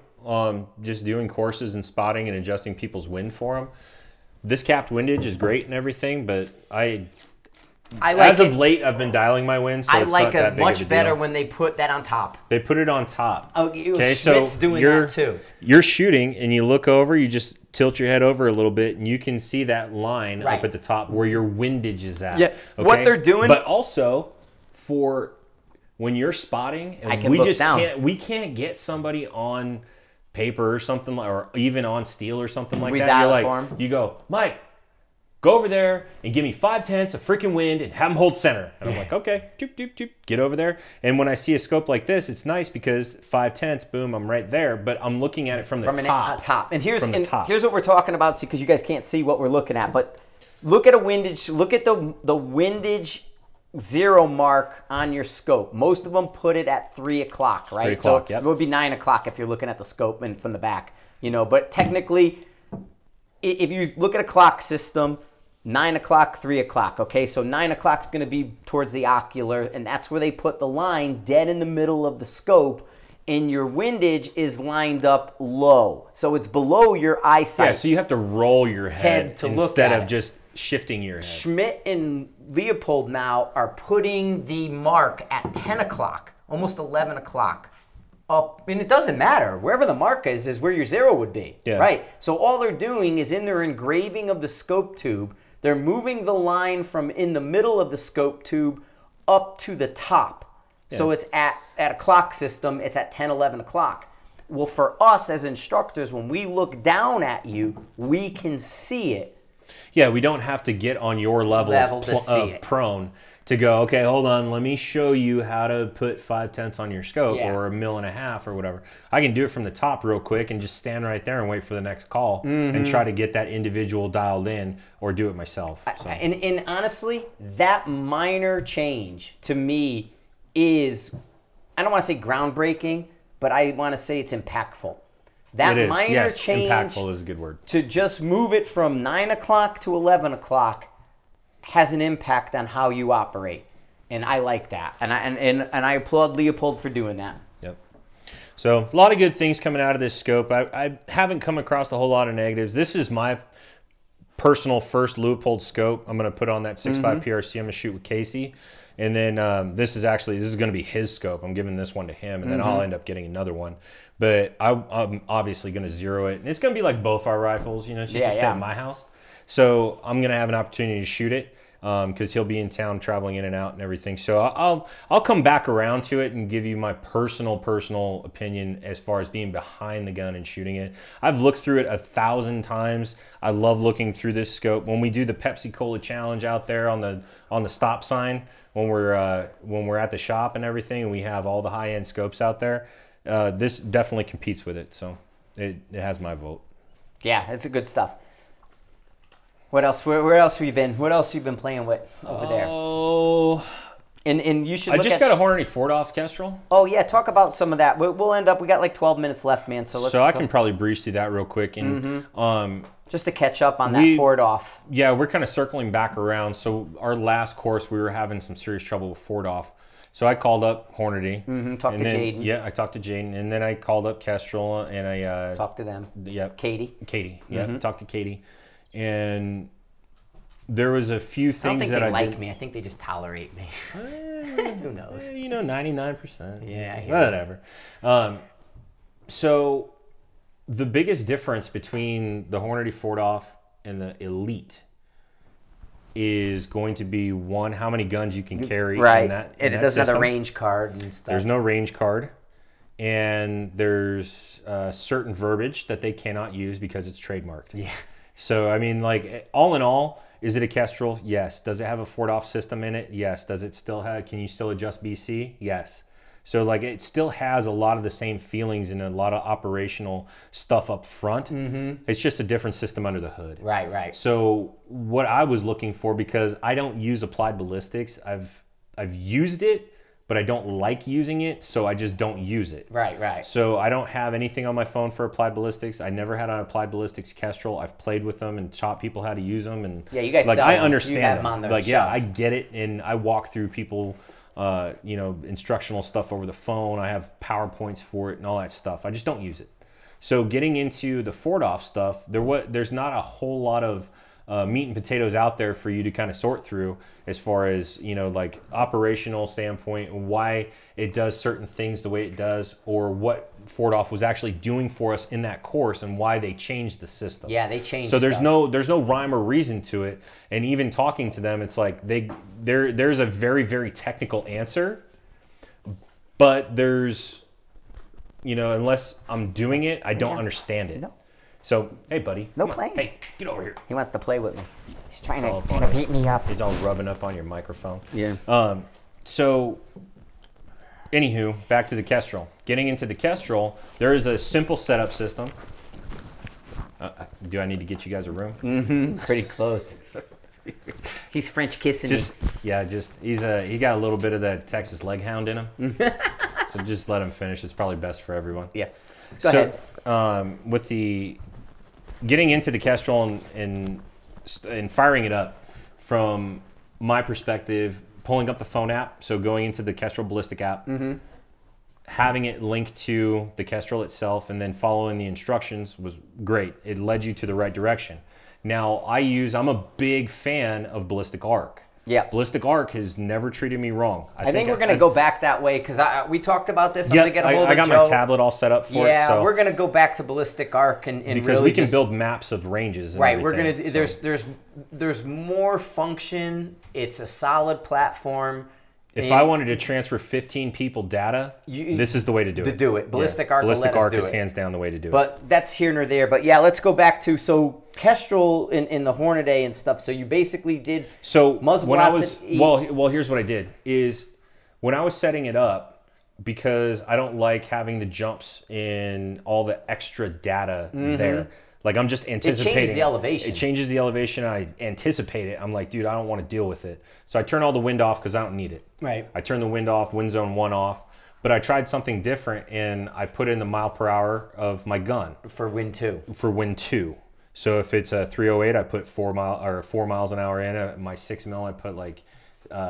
just doing courses and spotting and adjusting people's wind for them. This capped windage is great and everything, but I like as of late, I've been dialing my wind, so I like it much better when they put that on top. They put it on top. Oh, okay, Schmidt's so doing that too. You're shooting, and you look over. You just tilt your head over a little bit, and you can see that line up at the top where your windage is at. Yeah, okay? What they're doing. But also, for when you're spotting, and we can't get somebody on paper or something, or even on steel or something like that. You're like, you go, Mike, go over there and give me 5/10 of freaking wind and have them hold center. And I'm like, okay, doop, doop, doop, get over there. And when I see a scope like this, it's nice because 5/10, boom, I'm right there. But I'm looking at it from the top. And here's what we're talking about, because you guys can't see what we're looking at. But look at the windage 0 mark on your scope. Most of them put it at 3 o'clock, right? 3 o'clock, so yep. It would be 9 o'clock if you're looking at the scope and from the back, you know. But technically, if you look at a clock system, 9 o'clock, 3 o'clock, okay? So 9 o'clock is going to be towards the ocular, and that's where they put the line dead in the middle of the scope, and your windage is lined up low. So it's below your eyesight. Yeah, so you have to roll your head to look at it instead of just shifting your head. Schmidt and Leupold now are putting the mark at 10 o'clock, almost 11 o'clock. Up, and it doesn't matter. Wherever the mark is where your zero would be, yeah. Right? So all they're doing is in their engraving of the scope tube, they're moving the line from in the middle of the scope tube up to the top. Yeah. So it's at a clock system, it's at 10, 11 o'clock. Well, for us as instructors, when we look down at you, we can see it. Yeah, we don't have to get on your level of prone to go, okay, hold on, let me show you how to put 5/10 on your scope, yeah, or 1.5 mil or whatever. I can do it from the top real quick and just stand right there and wait for the next call, mm-hmm, and try to get that individual dialed in or do it myself. So. And honestly, that minor change to me is, I don't want to say groundbreaking, but I want to say it's impactful. That it minor yes, change, impactful is a good word. To just move it from 9 o'clock to 11 o'clock has an impact on how you operate, and I like that, and I applaud Leupold for doing that. Yep. So a lot of good things coming out of this scope. I haven't come across a whole lot of negatives. This is my personal first Leupold scope. I'm going to put on that 6.5 mm-hmm. PRC. I'm going to shoot with Casey, and then this is going to be his scope. I'm giving this one to him, and mm-hmm. then I'll end up getting another one. But I'm obviously going to zero it, and it's going to be like both our rifles. You know, she just stayed at my house. So I'm going to have an opportunity to shoot it because he'll be in town traveling in and out and everything. So I'll come back around to it and give you my personal opinion as far as being behind the gun and shooting it. I've looked through it 1,000 times. I love looking through this scope. When we do the Pepsi Cola challenge out there on the stop sign, when we're at the shop and everything, and we have all the high-end scopes out there, this definitely competes with it. So it has my vote. Yeah, it's good stuff. What else? Where else have you been? What else have you been playing with over there? Oh, and you should. I just got a Hornady 4-DOF Kestrel. Oh yeah, talk about some of that. We'll end up. We got like 12 minutes left, man. So I can probably breeze through that real quick and mm-hmm. Just to catch up on that 4-DOF. Yeah, we're kind of circling back around. So our last course, we were having some serious trouble with 4-DOF. So I called up Hornady. Mm-hmm, Jaden. Yeah, I talked to Jaden. And then I called up Kestrel and I... talked to them. Yeah. Katie. Yeah, mm-hmm. Talked to Katie. And there was a few things that I like did. Me. I think they just tolerate me. Who knows? You know, 99%. Yeah, whatever. So the biggest difference between the Hornady 4-DOF and the Elite is going to be one, how many guns you can carry. Right. And it doesn't have a range card and stuff. There's no range card. And there's certain verbiage that they cannot use because it's trademarked. Yeah. So, I mean, like, all in all, is it a Kestrel? Yes. Does it have a 4-DOF system in it? Yes. Does it still have, can you still adjust BC? Yes. So, like, it still has a lot of the same feelings and a lot of operational stuff up front. Mm-hmm. It's just a different system under the hood. Right. So, what I was looking for, because I don't use Applied Ballistics, I've used it, but I don't like using it, so I just don't use it. Right. So I don't have anything on my phone for Applied Ballistics. I never had an Applied Ballistics Kestrel. I've played with them and taught people how to use them. And yeah, you guys like, I understand them on their like, shelf. Yeah, I get it, and I walk through people, instructional stuff over the phone. I have PowerPoints for it and all that stuff. I just don't use it. So getting into the 4-DOF stuff, there's not a whole lot of meat and potatoes out there for you to kind of sort through as far as, operational standpoint, why it does certain things the way it does, or what 4-DOF was actually doing for us in that course and why they changed the system. Yeah, they changed. So there's no rhyme or reason to it. And even talking to them, it's like there's a very, very technical answer, but there's, unless I'm doing it, I don't understand it. No. So, hey, buddy. No playing. Hey, get over here. He wants to play with me. He's trying to beat me up. He's all rubbing up on your microphone. Yeah. So, anywho, back to the Kestrel. Getting into the Kestrel, there is a simple setup system. Do I need to get you guys a room? Mm-hmm. Pretty close. He's French kissing me. Yeah, he got a little bit of that Texas Leghound in him. So just let him finish. It's probably best for everyone. Yeah. Go ahead. With the getting into the Kestrel and firing it up, from my perspective, pulling up the phone app, so going into the Kestrel Ballistic app, having it linked to the Kestrel itself, and then following the instructions was great. It led you to the right direction. Now, I'm a big fan of Ballistic Arc. Yeah. Ballistic Arc has never treated me wrong. I think we're going to go back that way because we talked about this. I'm going to get a hold of Joe. I got my tablet all set up for it. Yeah, so. We're going to go back to Ballistic Arc and because really we can build maps of ranges and right, everything. Right, we're going to there's more function. It's a solid platform. If I wanted to transfer 15 people data, this is the way to do it. Ballistic Arc will let us do it. Ballistic Arc is hands down the way to do it. But that's here nor there. But yeah, let's go back to Kestrel in the Hornaday and stuff. So you basically did muzzle blast. Well, here's what I did is when I was setting it up, because I don't like having the jumps in all the extra data there. Like I'm just anticipating. It changes the elevation. I anticipate it. I'm like, dude, I don't want to deal with it. So I turn all the wind off because I don't need it. Right. I turn the wind off, wind zone 1 off. But I tried something different and I put in the mile per hour of my gun. For wind 2. So if it's a 308, I put 4 miles an hour in. My 6mm, I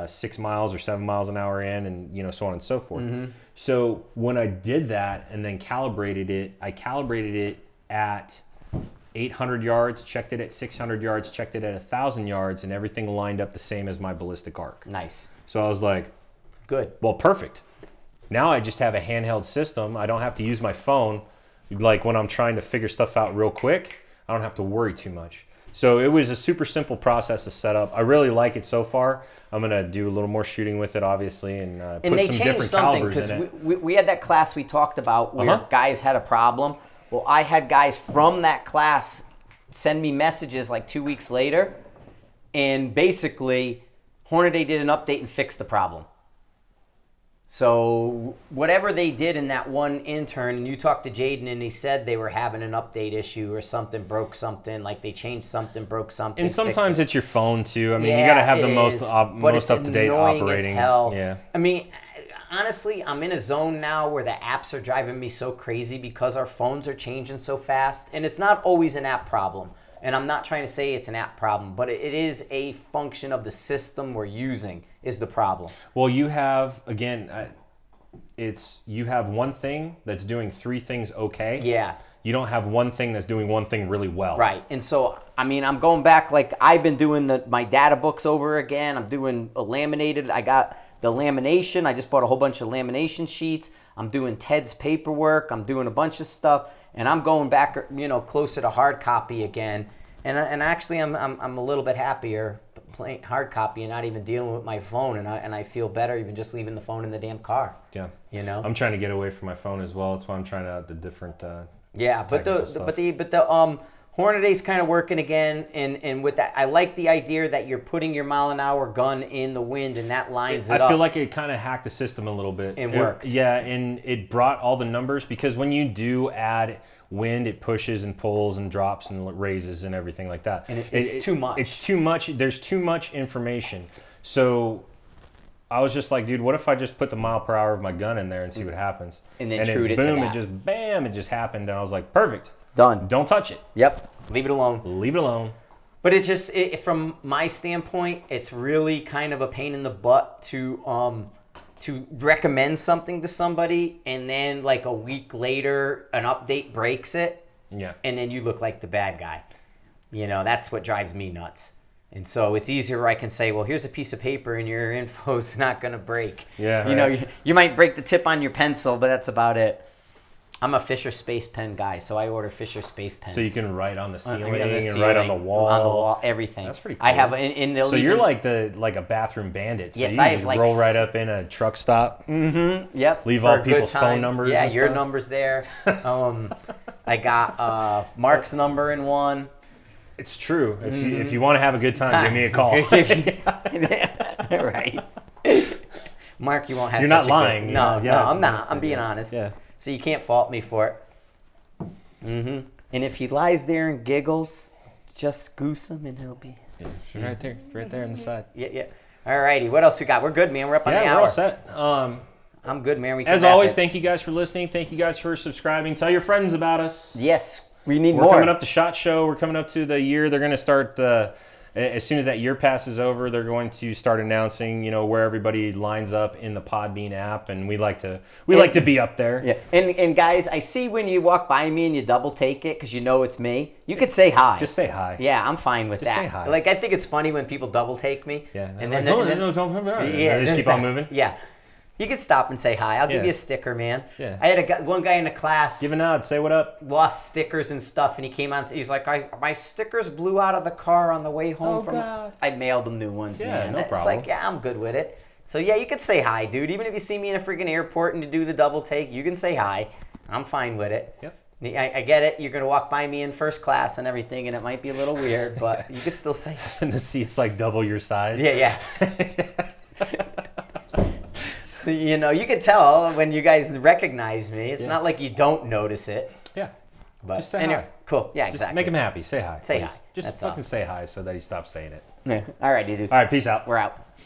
put 6 miles or 7 miles an hour in, and so on and so forth. So when I did that and then calibrated it, I calibrated it at 800 yards, checked it at 600 yards, checked it at 1,000 yards, and everything lined up the same as my Ballistic Arc. Nice. So I was like, good. Well, perfect. Now I just have a handheld system. I don't have to use my phone. Like when I'm trying to figure stuff out real quick, I don't have to worry too much. So it was a super simple process to set up. I really like it so far. I'm going to do a little more shooting with it, obviously, and put some different calibers in it. And they changed something because we had that class we talked about where guys had a problem. Well, I had guys from that class send me messages 2 weeks later, and basically Hornaday did an update and fixed the problem. So whatever they did in that one intern, and you talked to Jaden and he said they were having an update issue or something, broke something, they changed something, broke something. And sometimes it's your phone too. I mean, you got to have the most up-to-date operating. As hell. Yeah. I mean, honestly, I'm in a zone now where the apps are driving me so crazy because our phones are changing so fast. And it's not always an app problem. And I'm not trying to say it's an app problem, but it is a function of the system we're using is the problem. Well, you have, again, you have one thing that's doing three things okay. Yeah. You don't have one thing that's doing one thing really well. Right. And so, I mean, I'm going back, I've been doing my data books over again. I'm doing a laminated. I got the lamination. I just bought a whole bunch of lamination sheets. I'm doing Ted's paperwork. I'm doing a bunch of stuff, and I'm going back, closer to hard copy again. And actually, I'm a little bit happier playing hard copy and not even dealing with my phone. And I feel better even just leaving the phone in the damn car. Yeah. I'm trying to get away from my phone as well. That's why I'm trying out the different. But the Hornaday's kind of working again, and with that, I like the idea that you're putting your mile an hour gun in the wind, and that lines it up. I feel like it kind of hacked the system a little bit. It worked. Yeah, and it brought all the numbers, because when you do add wind, it pushes and pulls and drops and raises and everything like that. And it's too much. It's too much. There's too much information. So I was just like, dude, what if I just put the mile per hour of my gun in there and see what happens? And then shoot it. Boom! It just happened, and I was like, perfect. Done. Don't touch it. Yep. Leave it alone. But it just, from my standpoint, it's really kind of a pain in the butt to recommend something to somebody, and then a week later, an update breaks it. Yeah. And then you look like the bad guy. That's what drives me nuts. And so it's easier where I can say, well, here's a piece of paper and your info's not going to break. Yeah. You might break the tip on your pencil, but that's about it. I'm a Fisher Space Pen guy, so I order Fisher Space Pens. So you can write on the ceiling and write on the wall. Everything. That's pretty cool. I have you're like a bathroom bandit. So yes, I have roll right up in a truck stop. Mm-hmm. Yep. Leave all people's phone numbers. Yeah, and your stuff. Number's there. I got Mark's number in one. It's true. If you want to have a good time, give me a call. Right. Mark, you won't have. You're not lying. No, I'm not. I'm being honest. Yeah. So you can't fault me for it. Mm-hmm. And if he lies there and giggles, Just goose him and he'll be... Yeah, she's right there on the side. Yeah, yeah. All righty, what else we got? We're good, man. We're up on the hour. Yeah, we're all set. I'm good, man. We can As always, thank you guys for listening. Thank you guys for subscribing. Tell your friends about us. Yes, we need more. We're coming up to SHOT Show. We're coming up to the year. They're going to start... as soon as that year passes over, they're going to start announcing, you know, where everybody lines up in the Podbean app, and we like to be up there. Yeah. And guys, I see when you walk by me and you double take it because you know it's me. You could say hi. Just say hi. Yeah, I'm fine with that. Just say hi. Like, I think it's funny when people double take me. Yeah. And then they just keep on moving. Yeah. You could stop and say hi. I'll give you a sticker, man. Yeah. I had one guy in the class. Give a nod. Say what up. Lost stickers and stuff, and he came on. He's like, my stickers blew out of the car on the way home. I mailed him new ones, man. No problem. It's like, yeah, I'm good with it. So, yeah, you could say hi, dude. Even if you see me in a freaking airport and you do the double take, you can say hi. I'm fine with it. Yep. I get it. You're going to walk by me in first class and everything, and it might be a little weird, but you could still say hi. And the seat's like double your size. Yeah, yeah. You know, you can tell when you guys recognize me. It's not like you don't notice it. Yeah. But just say hi. Cool. Yeah, just exactly. Make him happy. Say hi. Say hi. Just fucking say hi so that he stops saying it. Yeah. All right, dude. All right, peace out. We're out.